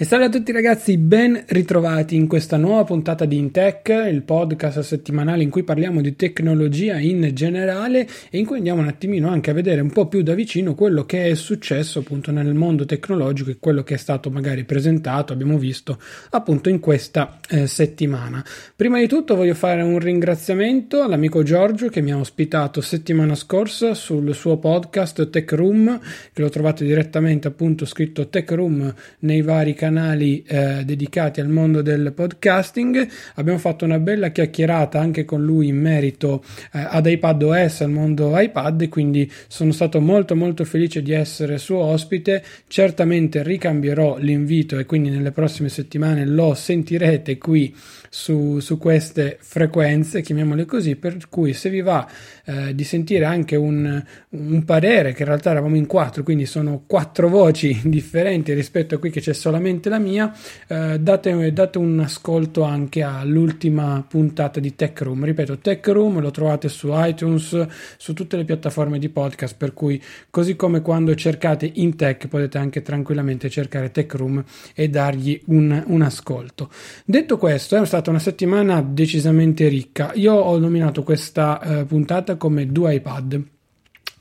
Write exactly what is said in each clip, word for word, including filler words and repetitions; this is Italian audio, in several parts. E salve a tutti ragazzi, ben ritrovati in questa nuova puntata di InTech, il podcast settimanale in cui parliamo di tecnologia in generale e in cui andiamo un attimino anche a vedere un po' più da vicino quello che è successo appunto nel mondo tecnologico e quello che è stato magari presentato, abbiamo visto appunto in questa eh, settimana. Prima di tutto voglio fare un ringraziamento all'amico Giorgio che mi ha ospitato settimana scorsa sul suo podcast Tech Room, che lo trovate direttamente appunto scritto Tech Room nei vari canali canali eh, dedicati al mondo del podcasting. Abbiamo fatto una bella chiacchierata anche con lui in merito eh, ad iPadOS, al mondo iPad, e quindi sono stato molto molto felice di essere suo ospite. Certamente ricambierò l'invito e quindi nelle prossime settimane lo sentirete qui su, su queste frequenze, chiamiamole così, per cui se vi va eh, di sentire anche un, un parere, che in realtà eravamo in quattro, quindi sono quattro voci differenti rispetto a qui che c'è solamente la mia, eh, date, date un ascolto anche all'ultima puntata di Tech Room. Ripeto, Tech Room lo trovate su iTunes, su tutte le piattaforme di podcast, per cui così come quando cercate in tech potete anche tranquillamente cercare Tech Room e dargli un, un ascolto. Detto questo, è stata una settimana decisamente ricca. Io ho nominato questa eh, puntata come due iPad.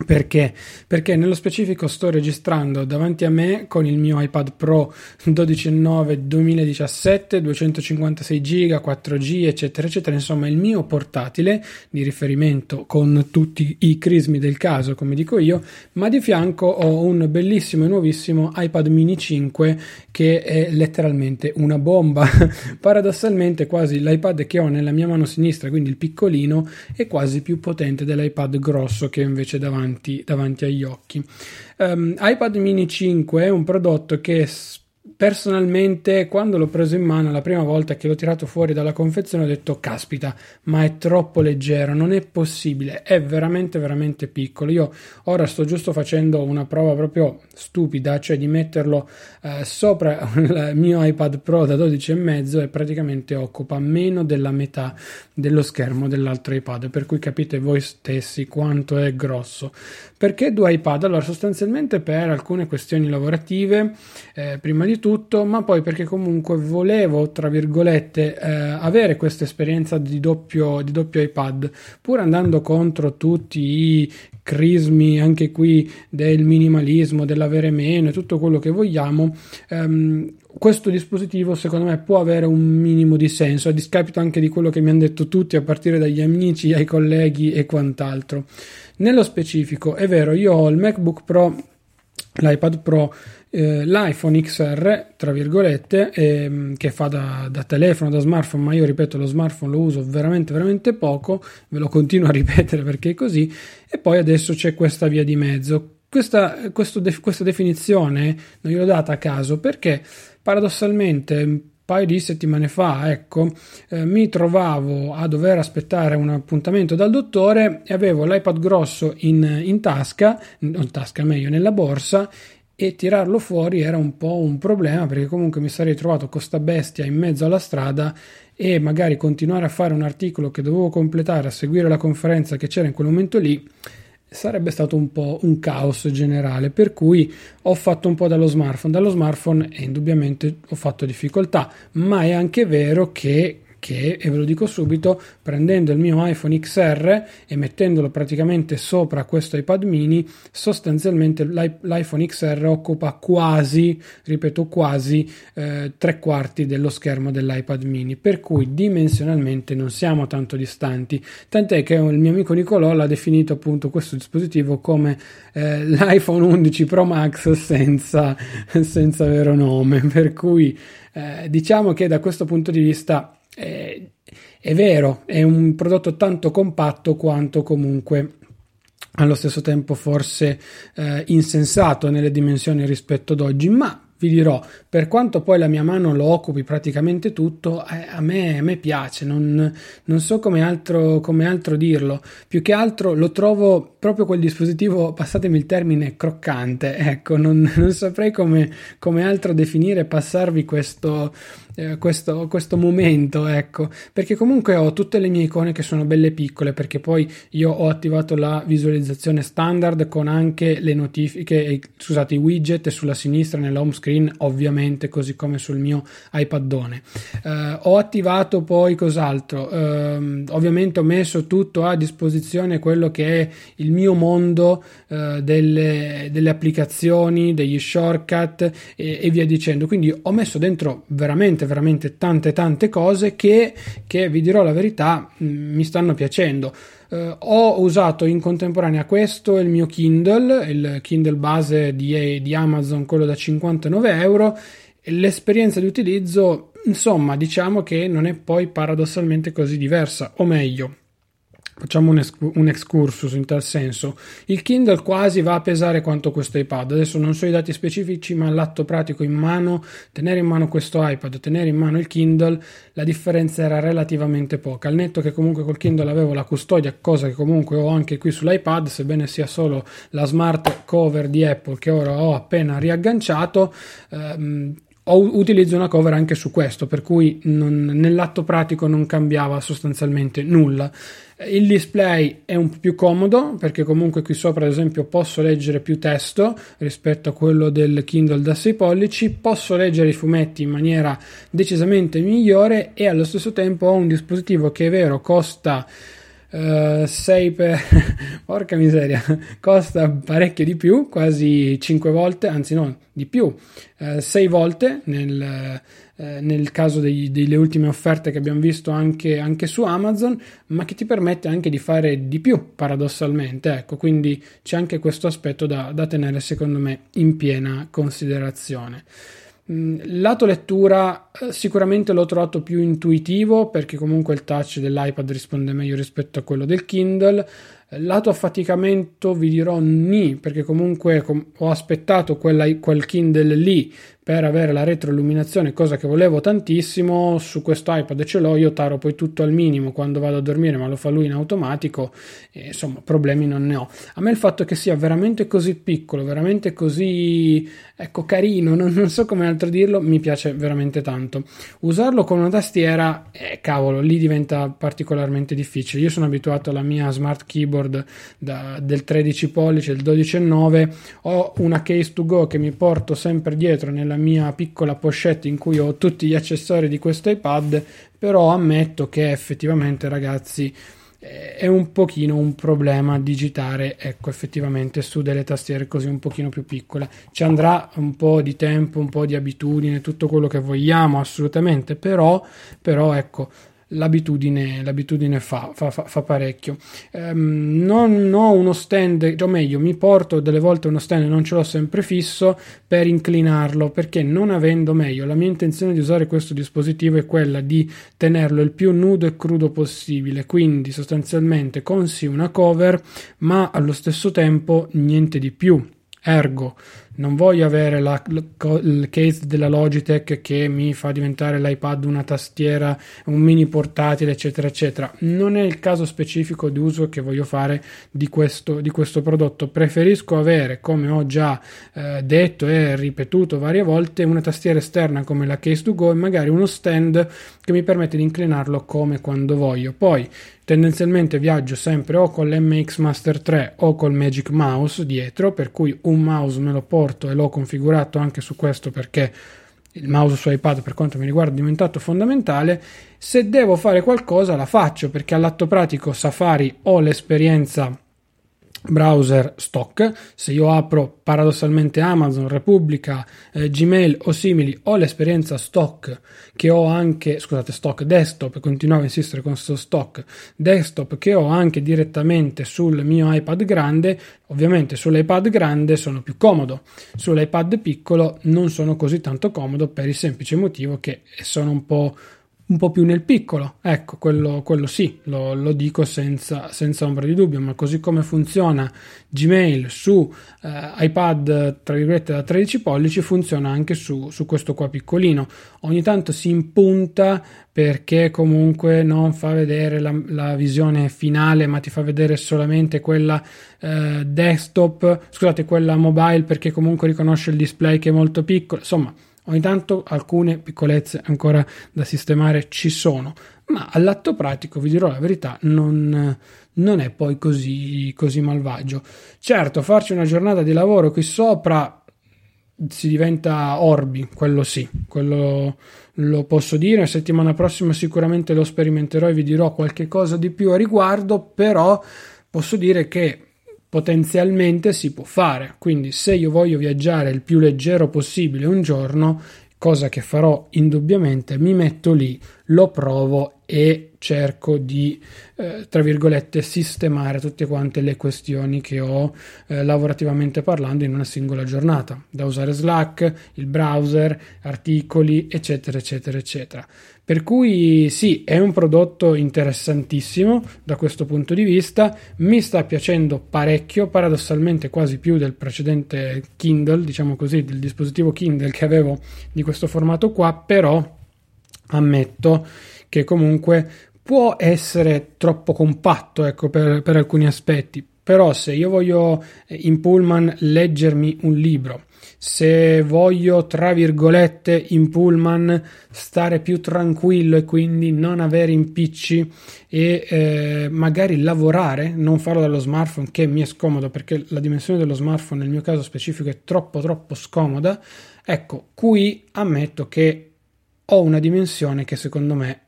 Perché? Perché nello specifico sto registrando davanti a me con il mio iPad Pro dodici virgola nove duemiladiciassette, duecentocinquantasei giga, quattro G, eccetera eccetera, insomma il mio portatile di riferimento con tutti i crismi del caso, come dico io, ma di fianco ho un bellissimo e nuovissimo iPad mini cinque che è letteralmente una bomba. Paradossalmente quasi l'iPad che ho nella mia mano sinistra, quindi il piccolino, è quasi più potente dell'iPad grosso che ho invece davanti davanti agli occhi. um, iPad mini cinque è un prodotto che personalmente, quando l'ho preso in mano la prima volta che l'ho tirato fuori dalla confezione, ho detto caspita, ma è troppo leggero, non è possibile, è veramente veramente piccolo. Io ora sto giusto facendo una prova proprio stupida, cioè di metterlo eh, sopra il mio iPad Pro da dodici e mezzo e praticamente occupa meno della metà dello schermo dell'altro iPad, per cui capite voi stessi quanto è grosso. Perché due iPad? Allora, sostanzialmente per alcune questioni lavorative, eh, prima di tutto, ma poi perché comunque volevo, tra virgolette, eh, avere questa esperienza di doppio, di doppio iPad, pur andando contro tutti i crismi anche qui del minimalismo, dell'avere meno e tutto quello che vogliamo. Ehm, questo dispositivo secondo me può avere un minimo di senso, a discapito anche di quello che mi hanno detto tutti, a partire dagli amici ai colleghi e quant'altro. Nello specifico, è vero, io ho il MacBook Pro, l'iPad Pro, eh, l'iPhone X R, tra virgolette, ehm, che fa da, da telefono, da smartphone, ma io ripeto, lo smartphone lo uso veramente veramente poco, ve lo continuo a ripetere perché è così, e poi adesso c'è questa via di mezzo. Questa, questo, questa definizione non gliel'ho data a caso, perché paradossalmente un paio di settimane fa, ecco, eh, mi trovavo a dover aspettare un appuntamento dal dottore e avevo l'iPad grosso in, in tasca, non tasca meglio, nella borsa, e tirarlo fuori era un po' un problema, perché comunque mi sarei trovato con sta bestia in mezzo alla strada e magari continuare a fare un articolo che dovevo completare, a seguire la conferenza che c'era in quel momento lì, sarebbe stato un po' un caos generale, per cui ho fatto un po' dallo smartphone dallo smartphone e indubbiamente ho fatto difficoltà, ma è anche vero che che, e ve lo dico subito, prendendo il mio iPhone X R e mettendolo praticamente sopra questo iPad mini, sostanzialmente l'iPhone X R occupa quasi, ripeto quasi, eh, tre quarti dello schermo dell'iPad mini, per cui dimensionalmente non siamo tanto distanti, tant'è che il mio amico Nicolò l'ha definito appunto questo dispositivo come eh, l'iPhone undici Pro Max senza, senza vero nome, per cui eh, diciamo che da questo punto di vista È, è vero, è un prodotto tanto compatto quanto comunque allo stesso tempo forse eh, insensato nelle dimensioni rispetto ad oggi, ma vi dirò, per quanto poi la mia mano lo occupi praticamente tutto, eh, a, me, a me piace, non, non so come altro, come altro dirlo, più che altro lo trovo proprio quel dispositivo, passatemi il termine, croccante, ecco, non, non saprei come, come altro definire, passarvi questo, eh, questo, questo momento, ecco, perché comunque ho tutte le mie icone che sono belle piccole, perché poi io ho attivato la visualizzazione standard con anche le notifiche, scusate, i widget sulla sinistra nella home screen, ovviamente, così come sul mio iPadone. Eh, ho attivato poi cos'altro, eh, ovviamente ho messo tutto a disposizione, quello che è il mio mondo eh, delle, delle applicazioni, degli shortcut e, e via dicendo, quindi ho messo dentro veramente veramente tante tante cose che, che vi dirò la verità, mh, mi stanno piacendo. Uh, ho usato in contemporanea questo, il mio Kindle, il Kindle base di, di Amazon, quello da cinquantanove euro. L'esperienza di utilizzo, insomma, diciamo che non è poi paradossalmente così diversa, o meglio, facciamo un, esc- un excursus in tal senso. Il Kindle quasi va a pesare quanto questo iPad. Adesso non so i dati specifici, ma l'atto pratico in mano, tenere in mano questo iPad, tenere in mano il Kindle, la differenza era relativamente poca. Al netto che comunque col Kindle avevo la custodia, cosa che comunque ho anche qui sull'iPad, sebbene sia solo la smart cover di Apple che ora ho appena riagganciato, ehm, utilizzo una cover anche su questo, per cui non, nell'atto pratico non cambiava sostanzialmente nulla. Il display è un po' più comodo, perché comunque qui sopra ad esempio posso leggere più testo rispetto a quello del Kindle da sei pollici, posso leggere i fumetti in maniera decisamente migliore e allo stesso tempo ho un dispositivo che è vero costa sei uh, per porca miseria, costa parecchio di più, quasi cinque volte, anzi no, di più, sei volte nel, uh, nel caso degli, delle ultime offerte che abbiamo visto anche, anche su Amazon, ma che ti permette anche di fare di più paradossalmente, ecco, quindi c'è anche questo aspetto da, da tenere secondo me in piena considerazione. Lato lettura sicuramente l'ho trovato più intuitivo, perché comunque il touch dell'iPad risponde meglio rispetto a quello del Kindle. Lato affaticamento vi dirò ni, perché comunque ho aspettato quella, quel Kindle lì per avere la retroilluminazione, cosa che volevo tantissimo. Su questo iPad ce l'ho, io taro poi tutto al minimo quando vado a dormire, ma lo fa lui in automatico e, insomma, problemi non ne ho. A me il fatto che sia veramente così piccolo, veramente così, ecco, carino, non, non so come altro dirlo, mi piace veramente tanto. Usarlo con una tastiera, eh, cavolo, lì diventa particolarmente difficile. Io sono abituato alla mia smart keyboard da, del tredici pollici, del dodici virgola nove, ho una case to go che mi porto sempre dietro nella mia piccola pochette in cui ho tutti gli accessori di questo iPad, però ammetto che effettivamente, ragazzi, è un pochino un problema digitare, ecco, effettivamente su delle tastiere così un pochino più piccole. Ci andrà un po' di tempo, un po' di abitudine, tutto quello che vogliamo, assolutamente, però, però ecco, l'abitudine, l'abitudine fa, fa, fa parecchio. Ehm, non ho uno stand, o meglio, mi porto delle volte uno stand, non ce l'ho sempre fisso, per inclinarlo, perché non avendo meglio, la mia intenzione di usare questo dispositivo è quella di tenerlo il più nudo e crudo possibile, quindi sostanzialmente con sì una cover, ma allo stesso tempo niente di più. Ergo, non voglio avere la, il case della Logitech che mi fa diventare l'iPad una tastiera, un mini portatile, eccetera, eccetera. Non è il caso specifico di uso che voglio fare di questo, di questo prodotto. Preferisco avere, come ho già eh, detto e ripetuto varie volte, una tastiera esterna come la Case to Go e magari uno stand che mi permette di inclinarlo come quando voglio. Poi, tendenzialmente viaggio sempre o con l'M X Master tre o col Magic Mouse dietro, per cui un mouse me lo porto e l'ho configurato anche su questo perché il mouse su iPad per quanto mi riguarda è diventato fondamentale. Se devo fare qualcosa la faccio, perché all'atto pratico Safari ho l'esperienza browser stock. Se io apro paradossalmente Amazon, Repubblica, eh, Gmail o simili, ho l'esperienza stock che ho anche, scusate, stock desktop, continuavo a insistere con questo stock desktop che ho anche direttamente sul mio iPad grande. Ovviamente sull'iPad grande sono più comodo, sull'iPad piccolo non sono così tanto comodo per il semplice motivo che sono un po' un po' più nel piccolo, ecco, quello, quello sì, lo, lo dico senza, senza ombra di dubbio, ma così come funziona Gmail su eh, iPad, tra virgolette, da tredici pollici, funziona anche su, su questo qua piccolino. Ogni tanto si impunta perché comunque non fa vedere la, la visione finale, ma ti fa vedere solamente quella eh, desktop, scusate, quella mobile, perché comunque riconosce il display che è molto piccolo, insomma. Ogni tanto alcune piccolezze ancora da sistemare ci sono, ma all'atto pratico, vi dirò la verità, non, non è poi così, così malvagio. Certo, farci una giornata di lavoro qui sopra si diventa orbi, quello sì, quello lo posso dire. La settimana prossima sicuramente lo sperimenterò e vi dirò qualche cosa di più a riguardo, però posso dire che potenzialmente si può fare. Quindi se io voglio viaggiare il più leggero possibile un giorno, cosa che farò indubbiamente, mi metto lì, lo provo e cerco di eh, tra virgolette sistemare tutte quante le questioni che ho eh, lavorativamente parlando in una singola giornata, da usare Slack, il browser, articoli, eccetera eccetera eccetera. Per cui sì, è un prodotto interessantissimo da questo punto di vista, mi sta piacendo parecchio, paradossalmente quasi più del precedente Kindle, diciamo così, del dispositivo Kindle che avevo di questo formato qua, però ammetto che comunque può essere troppo compatto, ecco, per, per alcuni aspetti. Però se io voglio in pullman leggermi un libro, se voglio tra virgolette in pullman stare più tranquillo e quindi non avere impicci e eh, magari lavorare, non farlo dallo smartphone, che mi è scomodo perché la dimensione dello smartphone nel mio caso specifico è troppo troppo scomoda, ecco, qui ammetto che ho una dimensione che secondo me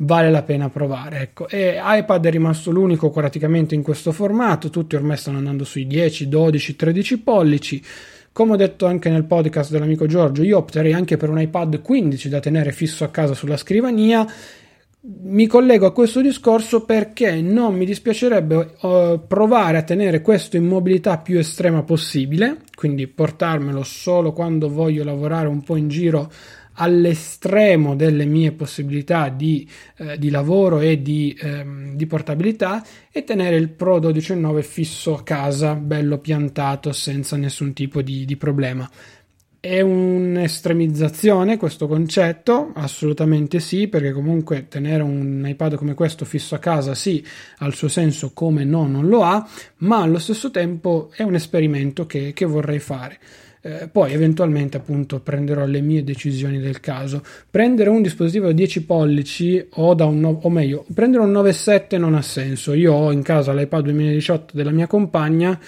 vale la pena provare, ecco. E iPad è rimasto l'unico praticamente in questo formato, tutti ormai stanno andando sui dieci, dodici, tredici pollici. Come ho detto anche nel podcast dell'amico Giorgio, io opterei anche per un iPad quindici da tenere fisso a casa sulla scrivania. Mi collego a questo discorso perché non mi dispiacerebbe eh, provare a tenere questo in mobilità più estrema possibile, quindi portarmelo solo quando voglio lavorare un po' in giro all'estremo delle mie possibilità di, eh, di lavoro e di, ehm, di portabilità, e tenere il Pro dodici virgola nove fisso a casa, bello piantato, senza nessun tipo di, di problema. È un'estremizzazione questo concetto? Assolutamente sì, perché comunque tenere un iPad come questo fisso a casa sì, ha il suo senso, come no non lo ha, ma allo stesso tempo è un esperimento che, che vorrei fare. Eh, poi eventualmente appunto prenderò le mie decisioni del caso. Prendere un dispositivo da dieci pollici o da un no- o meglio, prendere un nove virgola sette non ha senso. Io ho in casa l'iPad duemiladiciotto della mia compagna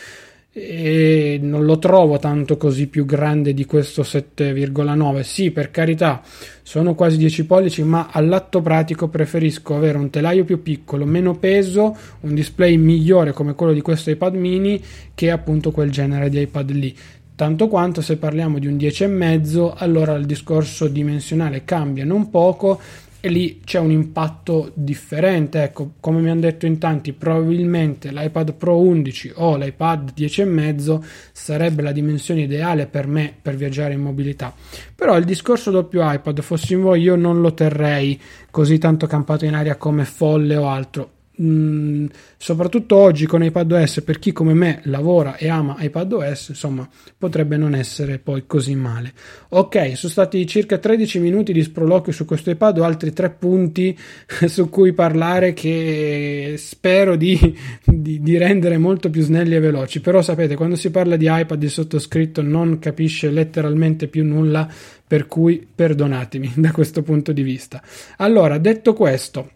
e non lo trovo tanto così più grande di questo sette virgola nove. Sì, per carità, sono quasi dieci pollici, ma all'atto pratico preferisco avere un telaio più piccolo, meno peso, un display migliore come quello di questo iPad mini, che appunto quel genere di iPad lì. Tanto quanto se parliamo di un dieci e mezzo, allora il discorso dimensionale cambia non poco e lì c'è un impatto differente, ecco. Come mi hanno detto in tanti, probabilmente l'iPad Pro undici o l'iPad dieci e mezzo sarebbe la dimensione ideale per me per viaggiare in mobilità, però il discorso doppio iPad, fossi in voi io non lo terrei così tanto campato in aria come folle o altro. mh, soprattutto oggi con iPadOS, per chi come me lavora e ama iPadOS, insomma, potrebbe non essere poi così male. Ok, sono stati circa tredici minuti di sproloquio su questo iPad, ho altri tre punti su cui parlare che spero di, di, di rendere molto più snelli e veloci, però sapete, quando si parla di iPad il sottoscritto non capisce letteralmente più nulla, per cui perdonatemi da questo punto di vista. Allora, detto questo,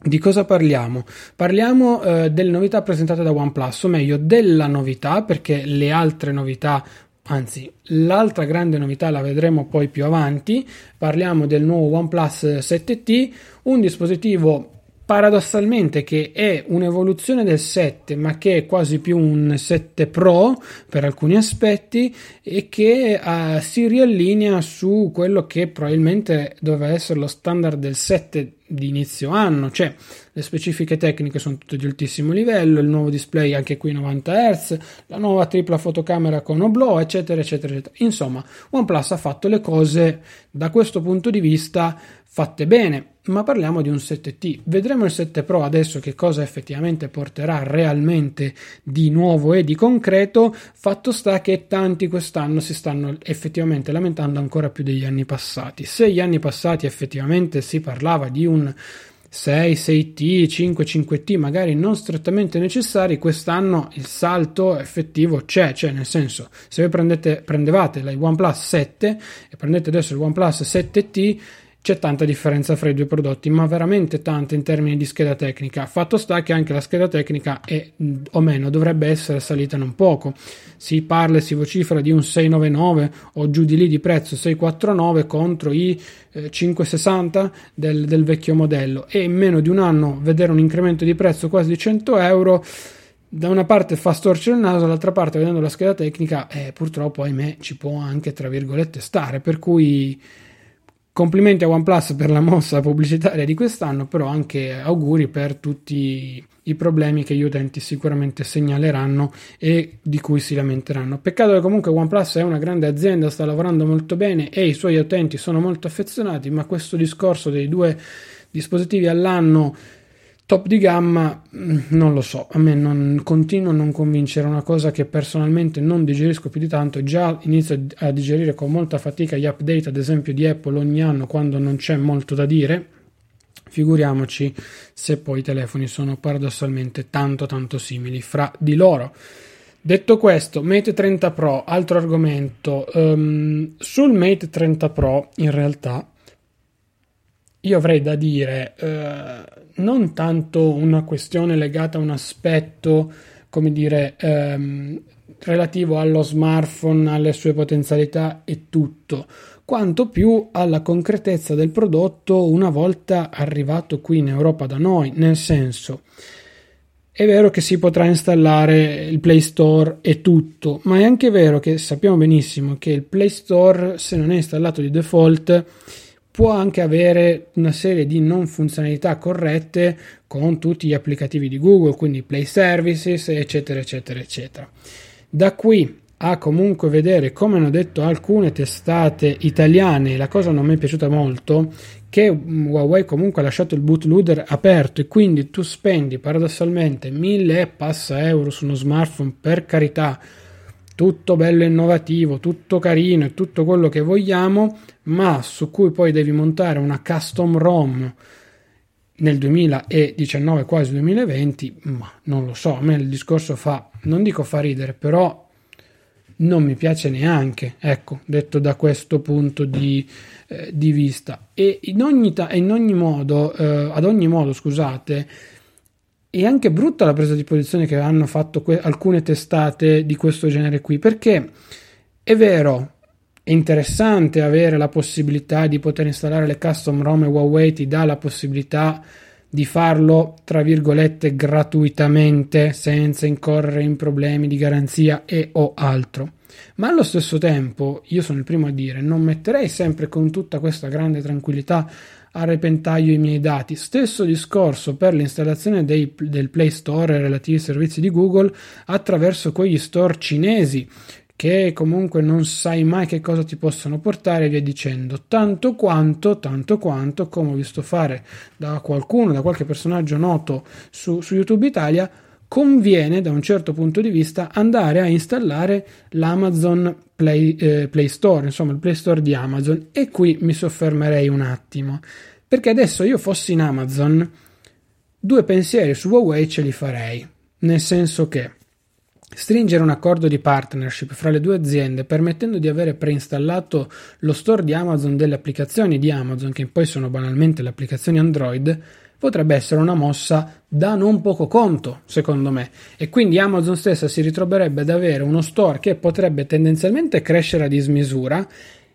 di cosa parliamo? Parliamo eh, delle novità presentate da OnePlus, o meglio della novità, perché le altre novità, anzi l'altra grande novità la vedremo poi più avanti. Parliamo del nuovo OnePlus sette T, un dispositivo paradossalmente che è un'evoluzione del sette, ma che è quasi più un sette Pro per alcuni aspetti, e che eh, si riallinea su quello che probabilmente doveva essere lo standard del sette di inizio anno, cioè le specifiche tecniche sono tutte di altissimo livello, il nuovo display anche qui novanta hertz, la nuova tripla fotocamera con oblò, eccetera, eccetera, eccetera. Insomma, OnePlus ha fatto le cose da questo punto di vista fatte bene, ma parliamo di un sette T. Vedremo il sette Pro adesso che cosa effettivamente porterà realmente di nuovo e di concreto. Fatto sta che tanti quest'anno si stanno effettivamente lamentando ancora più degli anni passati. Se gli anni passati effettivamente si parlava di un sei, sei T, cinque, cinque T magari non strettamente necessari, quest'anno il salto effettivo c'è, cioè nel senso, se voi prendete, prendevate la OnePlus sette e prendete adesso il OnePlus sette T, c'è tanta differenza fra i due prodotti, ma veramente tanta in termini di scheda tecnica. Fatto sta che anche la scheda tecnica è, o meno, dovrebbe essere salita non poco. Si parla e si vocifera di un sei novantanove o giù di lì di prezzo, sei quarantanove contro i eh, cinque sessanta del, del vecchio modello, e in meno di un anno vedere un incremento di prezzo quasi di cento euro da una parte fa storcere il naso, dall'altra parte vedendo la scheda tecnica eh, purtroppo, ahimè, ci può anche tra virgolette stare, per cui complimenti a OnePlus per la mossa pubblicitaria di quest'anno, però anche auguri per tutti i problemi che gli utenti sicuramente segnaleranno e di cui si lamenteranno. Peccato che comunque OnePlus è una grande azienda, sta lavorando molto bene e i suoi utenti sono molto affezionati, ma questo discorso dei due dispositivi all'anno top di gamma, non lo so, a me non continuo a non convincere, una cosa che personalmente non digerisco più di tanto. Già inizio a digerire con molta fatica gli update, ad esempio di Apple, ogni anno quando non c'è molto da dire, figuriamoci se poi i telefoni sono paradossalmente tanto tanto simili fra di loro. Detto questo, Mate trenta Pro, altro argomento. Um, sul Mate trenta Pro in realtà io avrei da dire eh, non tanto una questione legata a un aspetto, come dire, ehm, relativo allo smartphone, alle sue potenzialità e tutto, quanto più alla concretezza del prodotto una volta arrivato qui in Europa da noi. Nel senso, è vero che si potrà installare il Play Store e tutto, ma è anche vero che sappiamo benissimo che il Play Store, se non è installato di default, può anche avere una serie di non funzionalità corrette con tutti gli applicativi di Google, quindi Play Services, eccetera, eccetera, eccetera. Da qui a comunque vedere, come hanno detto alcune testate italiane, la cosa non mi è piaciuta molto, che Huawei comunque ha lasciato il bootloader aperto, e quindi tu spendi paradossalmente mille e passa euro su uno smartphone, per carità, tutto bello innovativo, tutto carino e tutto quello che vogliamo, ma su cui poi devi montare una custom ROM nel duemiladiciannove, quasi duemilaventi, ma non lo so, a me il discorso fa, non dico fa ridere, però non mi piace neanche, ecco, detto da questo punto di, eh, di vista. E in ogni, ta- in ogni modo, eh, ad ogni modo, scusate, è anche brutta la presa di posizione che hanno fatto que- alcune testate di questo genere qui, perché è vero, è interessante avere la possibilità di poter installare le custom ROM, e Huawei ti dà la possibilità di farlo tra virgolette gratuitamente, senza incorrere in problemi di garanzia e o altro, ma allo stesso tempo io sono il primo a dire, non metterei sempre con tutta questa grande tranquillità a repentaglio i miei dati. Stesso discorso per l'installazione dei, del Play Store e relativi servizi di Google attraverso quegli store cinesi, che comunque non sai mai che cosa ti possono portare e via dicendo, tanto quanto, tanto quanto, come ho visto fare da qualcuno, da qualche personaggio noto su, su YouTube Italia, conviene da un certo punto di vista andare a installare l'Amazon Play, eh, Play Store, insomma il Play Store di Amazon, e qui mi soffermerei un attimo, perché adesso io fossi in Amazon due pensieri su Huawei ce li farei, nel senso che stringere un accordo di partnership fra le due aziende permettendo di avere preinstallato lo store di Amazon delle applicazioni di Amazon, che poi sono banalmente le applicazioni Android, potrebbe essere una mossa da non poco conto, secondo me, e quindi Amazon stessa si ritroverebbe ad avere uno store che potrebbe tendenzialmente crescere a dismisura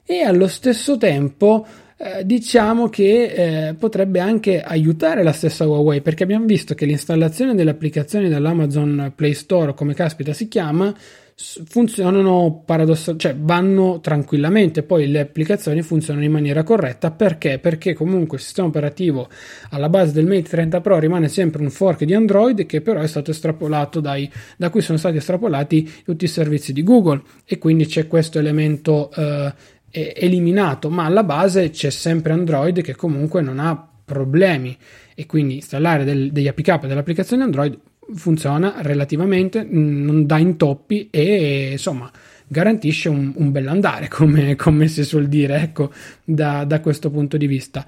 e allo stesso tempo eh, diciamo che eh, potrebbe anche aiutare la stessa Huawei, perché abbiamo visto che l'installazione delle applicazioni dall'Amazon Play Store, come caspita si chiama, funzionano paradossalmente, cioè vanno tranquillamente, poi le applicazioni funzionano in maniera corretta, perché? Perché comunque il sistema operativo alla base del Mate trenta Pro rimane sempre un fork di Android, che però è stato estrapolato dai, da cui sono stati estrapolati tutti i servizi di Google, e quindi c'è questo elemento eh, eliminato, ma alla base c'è sempre Android che comunque non ha problemi, e quindi installare del, degli A P K dell'applicazione Android funziona relativamente, non dà intoppi e insomma garantisce un, un bell'andare, come, come si suol dire, ecco, da, da questo punto di vista.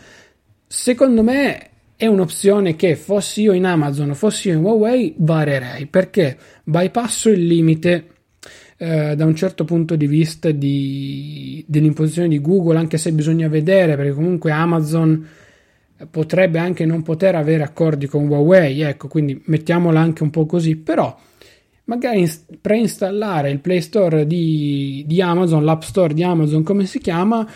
Secondo me è un'opzione che, fossi io in Amazon o fossi io in Huawei, varerei, perché bypasso il limite Eh, da un certo punto di vista di, dell'imposizione di Google, anche se bisogna vedere, perché comunque Amazon potrebbe anche non poter avere accordi con Huawei, ecco, quindi mettiamola anche un po' così, però magari inst- preinstallare il Play Store di, di Amazon, l'App Store di Amazon, come si chiama,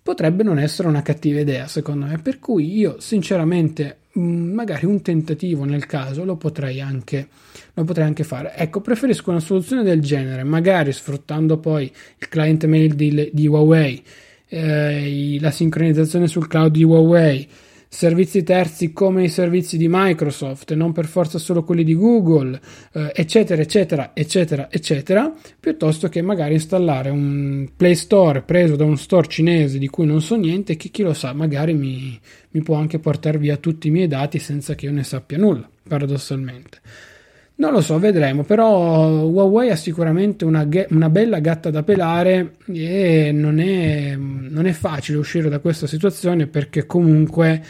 potrebbe non essere una cattiva idea, secondo me, per cui io sinceramente magari un tentativo nel caso lo potrei anche lo potrei anche fare, ecco, preferisco una soluzione del genere, magari sfruttando poi il client mail di, di Huawei, eh, la sincronizzazione sul cloud di Huawei, servizi terzi come i servizi di Microsoft, non per forza solo quelli di Google, eh, eccetera eccetera eccetera eccetera, piuttosto che magari installare un Play Store preso da uno store cinese di cui non so niente, che chi lo sa magari mi, mi può anche portare via tutti i miei dati senza che io ne sappia nulla, paradossalmente. Non lo so, vedremo, però Huawei ha sicuramente una, una bella gatta da pelare e non è, non è facile uscire da questa situazione, perché comunque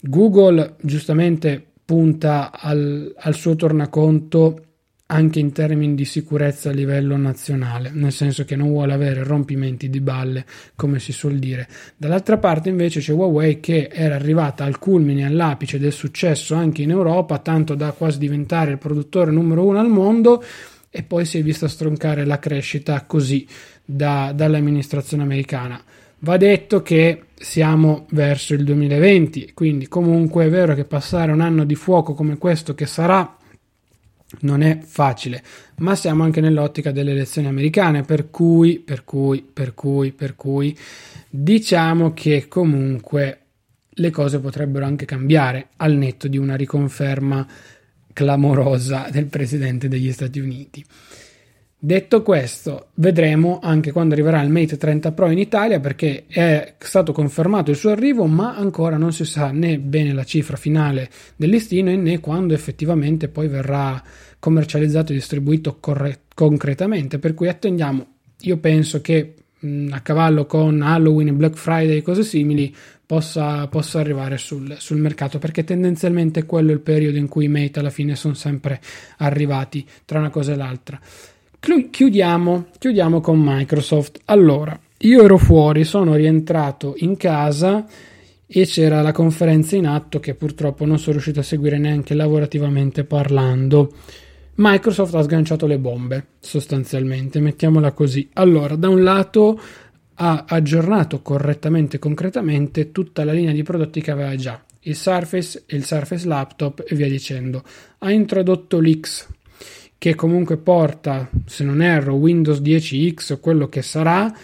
Google giustamente punta al, al suo tornaconto anche in termini di sicurezza a livello nazionale, nel senso che non vuole avere rompimenti di balle, come si suol dire. Dall'altra parte invece c'è Huawei, che era arrivata al culmine, all'apice del successo anche in Europa, tanto da quasi diventare il produttore numero uno al mondo, e poi si è vista stroncare la crescita così da, dall'amministrazione americana. Va detto che siamo verso il duemilaventi, quindi comunque è vero che passare un anno di fuoco come questo che sarà non è facile, ma siamo anche nell'ottica delle elezioni americane, per cui, per cui, per cui, per cui diciamo che comunque le cose potrebbero anche cambiare, al netto di una riconferma clamorosa del presidente degli Stati Uniti. Detto questo, vedremo anche quando arriverà il Mate trenta Pro in Italia, perché è stato confermato il suo arrivo, ma ancora non si sa né bene la cifra finale del listino né quando effettivamente poi verrà commercializzato e distribuito corret- concretamente, per cui attendiamo. Io penso che mh, a cavallo con Halloween e Black Friday e cose simili possa, possa arrivare sul, sul mercato, perché tendenzialmente quello è il periodo in cui i Mate alla fine sono sempre arrivati tra una cosa e l'altra. Chiudiamo, chiudiamo con Microsoft. Allora, io ero fuori, sono rientrato in casa e c'era la conferenza in atto che purtroppo non sono riuscito a seguire neanche lavorativamente parlando. Microsoft ha sganciato le bombe, sostanzialmente, mettiamola così. Allora, da un lato ha aggiornato correttamente e concretamente tutta la linea di prodotti che aveva già, il Surface, il Surface Laptop e via dicendo. Ha introdotto l'X, che comunque porta, se non erro, Windows dieci X o quello che sarà,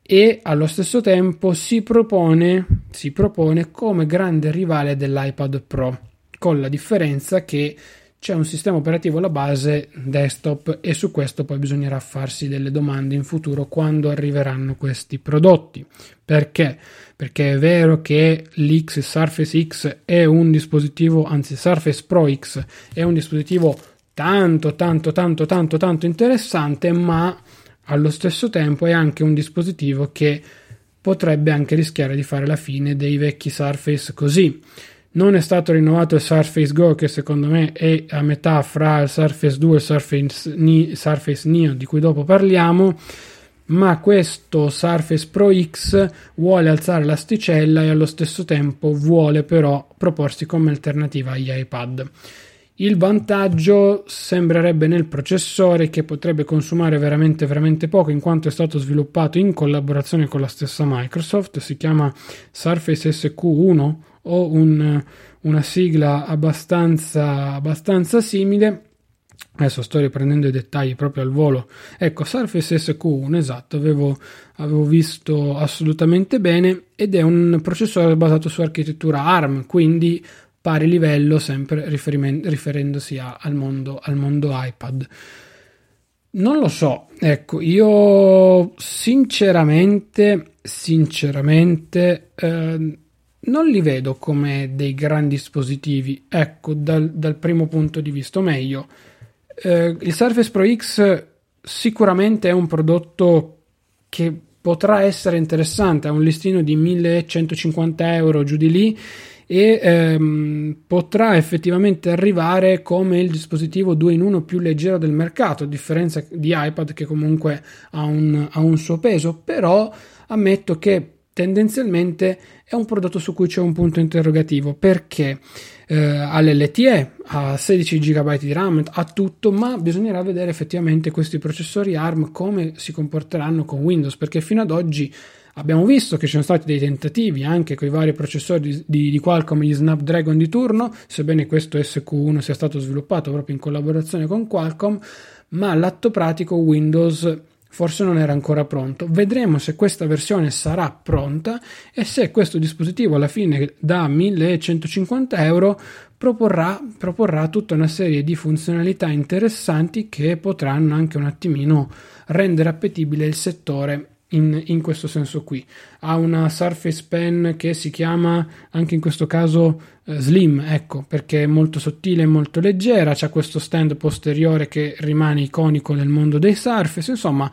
e allo stesso tempo si propone, si propone come grande rivale dell'iPad Pro, con la differenza che c'è un sistema operativo alla base desktop, e su questo poi bisognerà farsi delle domande in futuro quando arriveranno questi prodotti. Perché? Perché è vero che l'X Surface X è un dispositivo, anzi Surface Pro X è un dispositivo tanto tanto tanto tanto tanto interessante, ma allo stesso tempo è anche un dispositivo che potrebbe anche rischiare di fare la fine dei vecchi Surface così. Non è stato rinnovato il Surface Go, che secondo me è a metà fra il Surface Duo e il Surface, Ni- Surface Neo, di cui dopo parliamo, ma questo Surface Pro X vuole alzare l'asticella e allo stesso tempo vuole però proporsi come alternativa agli iPad. Il vantaggio sembrerebbe nel processore, che potrebbe consumare veramente veramente poco, in quanto è stato sviluppato in collaborazione con la stessa Microsoft. Si chiama Surface S Q uno, o un, una sigla abbastanza, abbastanza simile. Adesso sto riprendendo i dettagli proprio al volo. Ecco, Surface S Q uno, esatto, avevo, avevo visto assolutamente bene, ed è un processore basato su architettura A R M, quindi pari livello, sempre riferendosi a, al, mondo, al mondo iPad. Non lo so, ecco, io sinceramente, sinceramente eh, non li vedo come dei grandi dispositivi, ecco, dal, dal primo punto di vista, o meglio, eh, il Surface Pro X sicuramente è un prodotto che potrà essere interessante, ha un listino di millecentocinquanta euro giù di lì, e ehm, potrà effettivamente arrivare come il dispositivo due in uno più leggero del mercato, a differenza di iPad, che comunque ha un, ha un suo peso. Però ammetto che tendenzialmente è un prodotto su cui c'è un punto interrogativo, perché eh, ha l'L T E, ha sedici giga di RAM, ha tutto, ma bisognerà vedere effettivamente questi processori A R M come si comporteranno con Windows, perché fino ad oggi abbiamo visto che ci sono stati dei tentativi anche con i vari processori di, di, di Qualcomm, gli Snapdragon di turno, sebbene questo S Q uno sia stato sviluppato proprio in collaborazione con Qualcomm, ma all'atto pratico Windows forse non era ancora pronto. Vedremo se questa versione sarà pronta e se questo dispositivo alla fine da millecentocinquanta euro proporrà, proporrà tutta una serie di funzionalità interessanti che potranno anche un attimino rendere appetibile il settore. In, in questo senso qui ha una Surface Pen che si chiama anche in questo caso eh, Slim, ecco, perché è molto sottile e molto leggera, c'ha questo stand posteriore che rimane iconico nel mondo dei Surface. Insomma,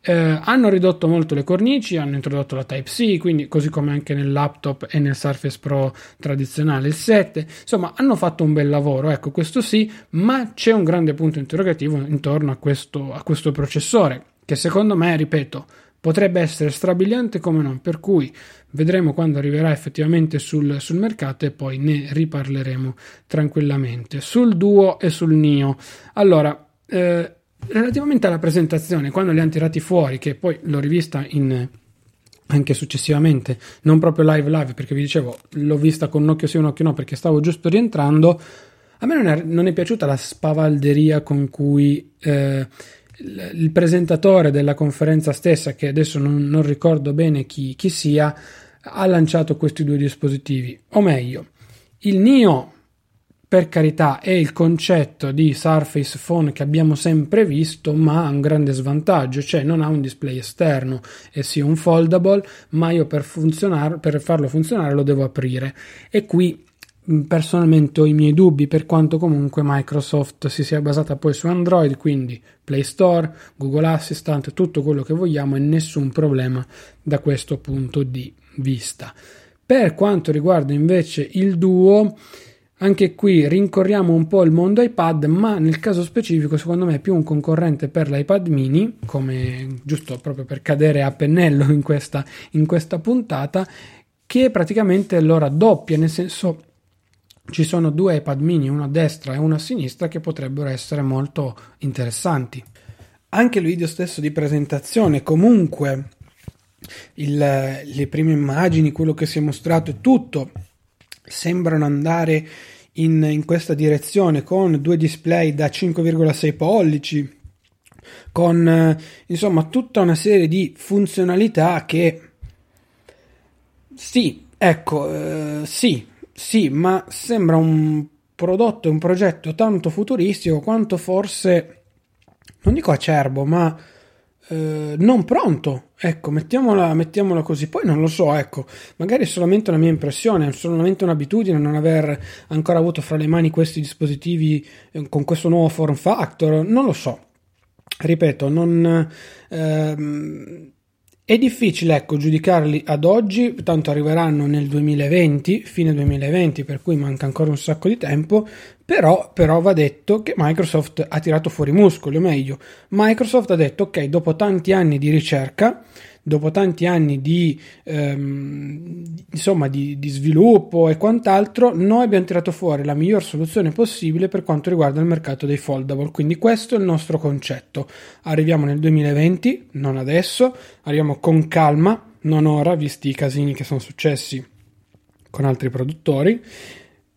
eh, hanno ridotto molto le cornici, hanno introdotto la Type C, quindi, così come anche nel laptop e nel Surface Pro tradizionale, il sette. Insomma, hanno fatto un bel lavoro, ecco, questo sì, ma c'è un grande punto interrogativo intorno a questo, a questo processore, che secondo me, ripeto, potrebbe essere strabiliante come non, per cui vedremo quando arriverà effettivamente sul, sul mercato e poi ne riparleremo tranquillamente. Sul Duo e sul Neo, allora, eh, relativamente alla presentazione, quando li hanno tirati fuori, che poi l'ho rivista in, anche successivamente, non proprio live live, perché vi dicevo, l'ho vista con un occhio sì e un occhio no, perché stavo giusto rientrando, a me non è, non è piaciuta la spavalderia con cui... Eh, il presentatore della conferenza stessa, che adesso non, non ricordo bene chi, chi sia, ha lanciato questi due dispositivi. O meglio, il Neo, per carità, è il concetto di Surface Phone che abbiamo sempre visto, ma ha un grande svantaggio, cioè non ha un display esterno, è sì un foldable, ma io per, funzionar- per farlo funzionare lo devo aprire, e qui personalmente ho i miei dubbi, per quanto comunque Microsoft si sia basata poi su Android, quindi Play Store, Google Assistant, tutto quello che vogliamo, e nessun problema da questo punto di vista. Per quanto riguarda invece il Duo, anche qui rincorriamo un po' il mondo iPad, ma nel caso specifico secondo me è più un concorrente per l'iPad mini, come giusto proprio per cadere a pennello in questa, in questa puntata, che praticamente lo raddoppia, nel senso ci sono due iPad mini, uno a destra e uno a sinistra, che potrebbero essere molto interessanti. Anche il video stesso di presentazione, comunque il, le prime immagini, quello che si è mostrato e tutto, sembrano andare in, in questa direzione, con due display da cinque virgola sei pollici, con insomma tutta una serie di funzionalità che sì, ecco, eh, sì Sì, ma sembra un prodotto e un progetto tanto futuristico quanto forse, non dico acerbo, ma eh, non pronto, ecco, mettiamola, mettiamola così. Poi non lo so, ecco, magari è solamente una mia impressione, è solamente un'abitudine non aver ancora avuto fra le mani questi dispositivi eh, con questo nuovo form factor, non lo so, ripeto, non... Ehm, È difficile, ecco, giudicarli ad oggi, tanto arriveranno nel duemilaventi, fine duemilaventi, per cui manca ancora un sacco di tempo, però, però va detto che Microsoft ha tirato fuori i muscoli, o meglio, Microsoft ha detto ok, dopo tanti anni di ricerca, dopo tanti anni di ehm, insomma di, di sviluppo e quant'altro, noi abbiamo tirato fuori la miglior soluzione possibile per quanto riguarda il mercato dei foldable. Quindi questo è il nostro concetto. Arriviamo nel duemilaventi, non adesso, arriviamo con calma, non ora, visti i casini che sono successi con altri produttori.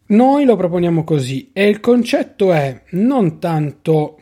Noi lo proponiamo così e il concetto è non tanto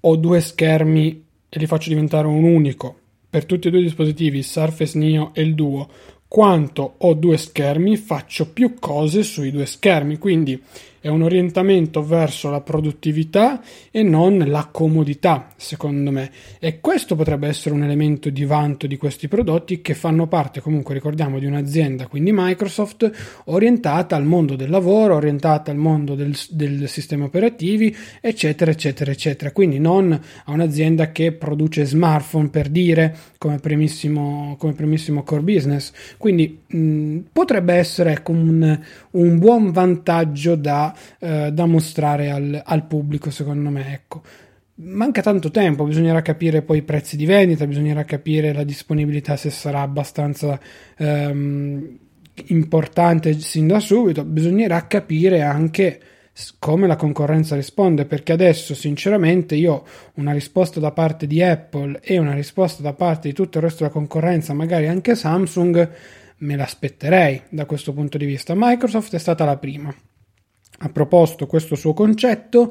ho due schermi e li faccio diventare un unico per tutti e due i dispositivi, Surface Neo e il Duo, quanto ho due schermi, faccio più cose sui due schermi. Quindi è un orientamento verso la produttività e non la comodità, secondo me, e questo potrebbe essere un elemento di vanto di questi prodotti, che fanno parte comunque, ricordiamo, di un'azienda, quindi Microsoft, orientata al mondo del lavoro, orientata al mondo del, del sistema operativi, eccetera eccetera eccetera, quindi non a un'azienda che produce smartphone, per dire, come primissimo, come primissimo core business. Quindi mh, potrebbe essere, ecco, un, un buon vantaggio da da mostrare al, al pubblico, secondo me, ecco. Manca tanto tempo, bisognerà capire poi i prezzi di vendita, bisognerà capire la disponibilità, se sarà abbastanza ehm, importante sin da subito, bisognerà capire anche come la concorrenza risponde, perché adesso sinceramente io una risposta da parte di Apple e una risposta da parte di tutto il resto della concorrenza, magari anche Samsung, me l'aspetterei da questo punto di vista. Microsoft è stata la prima, ha proposto questo suo concetto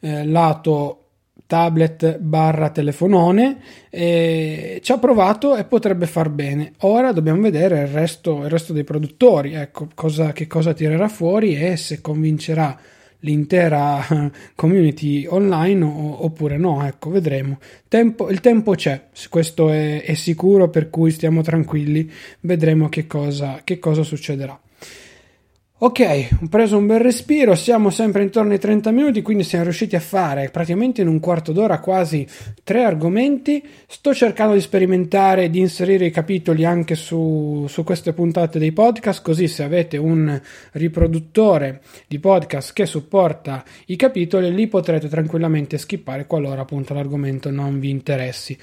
eh, lato tablet barra telefonone, e ci ha provato e potrebbe far bene. Ora dobbiamo vedere il resto, il resto dei produttori, ecco, cosa, che cosa tirerà fuori e se convincerà l'intera community online o, oppure no, ecco, vedremo. Tempo, il tempo c'è, questo è, è sicuro, per cui stiamo tranquilli, vedremo che cosa, che cosa succederà. Ok, ho preso un bel respiro, siamo sempre intorno ai trenta minuti, quindi siamo riusciti a fare praticamente in un quarto d'ora quasi tre argomenti. Sto cercando di sperimentare, di inserire i capitoli anche su, su queste puntate dei podcast, così se avete un riproduttore di podcast che supporta i capitoli, li potrete tranquillamente skippare qualora appunto l'argomento non vi interessi.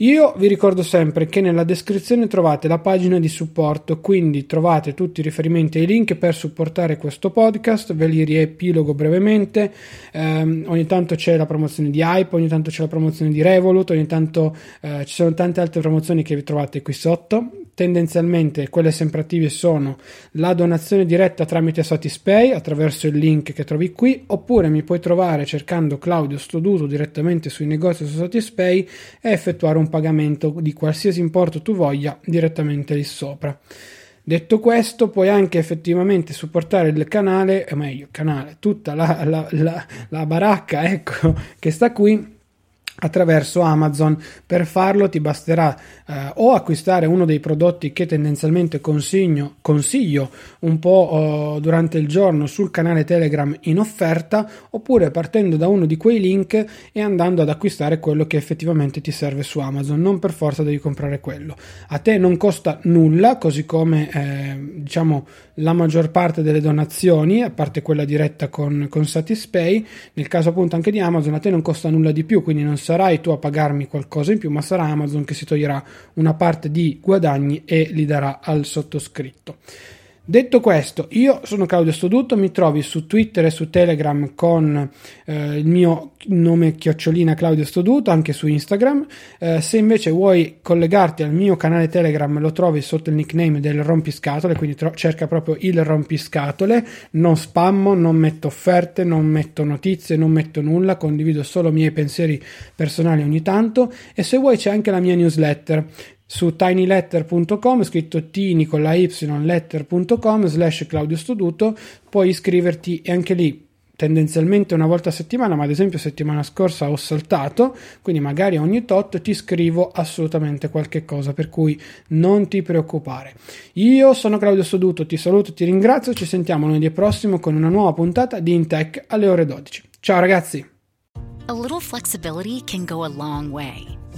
Io vi ricordo sempre che nella descrizione trovate la pagina di supporto, quindi trovate tutti i riferimenti e i link per supportare questo podcast, ve li riepilogo brevemente. Eh, ogni tanto c'è la promozione di Hype, ogni tanto c'è la promozione di Revolut, ogni tanto eh, ci sono tante altre promozioni che vi trovate qui sotto. Tendenzialmente quelle sempre attive sono la donazione diretta tramite Satispay attraverso il link che trovi qui, oppure mi puoi trovare cercando Claudio Stoduto direttamente sui negozi su Satispay e effettuare un pagamento di qualsiasi importo tu voglia direttamente lì sopra. Detto questo, puoi anche effettivamente supportare il canale, o meglio canale, tutta la, la, la, la baracca, ecco, che sta qui, attraverso Amazon. Per farlo ti basterà eh, o acquistare uno dei prodotti che tendenzialmente consiglio, consiglio un po' eh, durante il giorno sul canale Telegram in offerta, oppure partendo da uno di quei link e andando ad acquistare quello che effettivamente ti serve su Amazon. Non per forza devi comprare quello, a te non costa nulla, così come eh, diciamo la maggior parte delle donazioni, a parte quella diretta con, con Satispay, nel caso appunto anche di Amazon a te non costa nulla di più, quindi non sarai tu a pagarmi qualcosa in più, ma sarà Amazon che si toglierà una parte di guadagni e li darà al sottoscritto. Detto questo, io sono Claudio Stoduto, mi trovi su Twitter e su Telegram con eh, il mio nome chiocciolina Claudio Stoduto, anche su Instagram. Eh, se invece vuoi collegarti al mio canale Telegram, lo trovi sotto il nickname del rompiscatole, quindi tro- cerca proprio il rompiscatole. Non spammo, non metto offerte, non metto notizie, non metto nulla, condivido solo i miei pensieri personali ogni tanto. E se vuoi c'è anche la mia newsletter su tinyletter punto com, scritto t con la y letter punto com slash Claudio Stoduto, puoi iscriverti e anche lì tendenzialmente una volta a settimana, ma ad esempio settimana scorsa ho saltato, quindi magari ogni tot ti scrivo assolutamente qualche cosa, per cui non ti preoccupare. Io sono Claudio Stoduto, ti saluto, ti ringrazio, ci sentiamo lunedì prossimo con una nuova puntata di InTech alle ore dodici. Ciao ragazzi! A little flexibility can go a long way.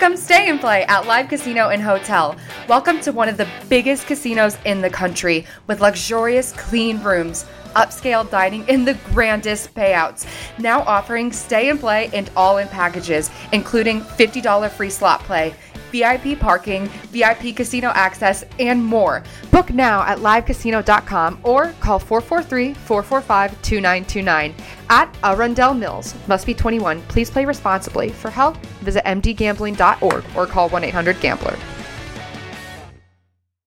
Come stay and play at Live Casino and Hotel. Welcome to one of the biggest casinos in the country with luxurious clean rooms, upscale dining, and the grandest payouts. Now offering stay and play and all-in packages, including fifty dollars free slot play, V I P parking, V I P casino access, and more. Book now at live casino dot com or call four four three, four four five, two nine two nine. At Arundel Mills. Must be twenty-one. Please play responsibly. For help, visit m d gambling dot org or call one eight hundred gambler.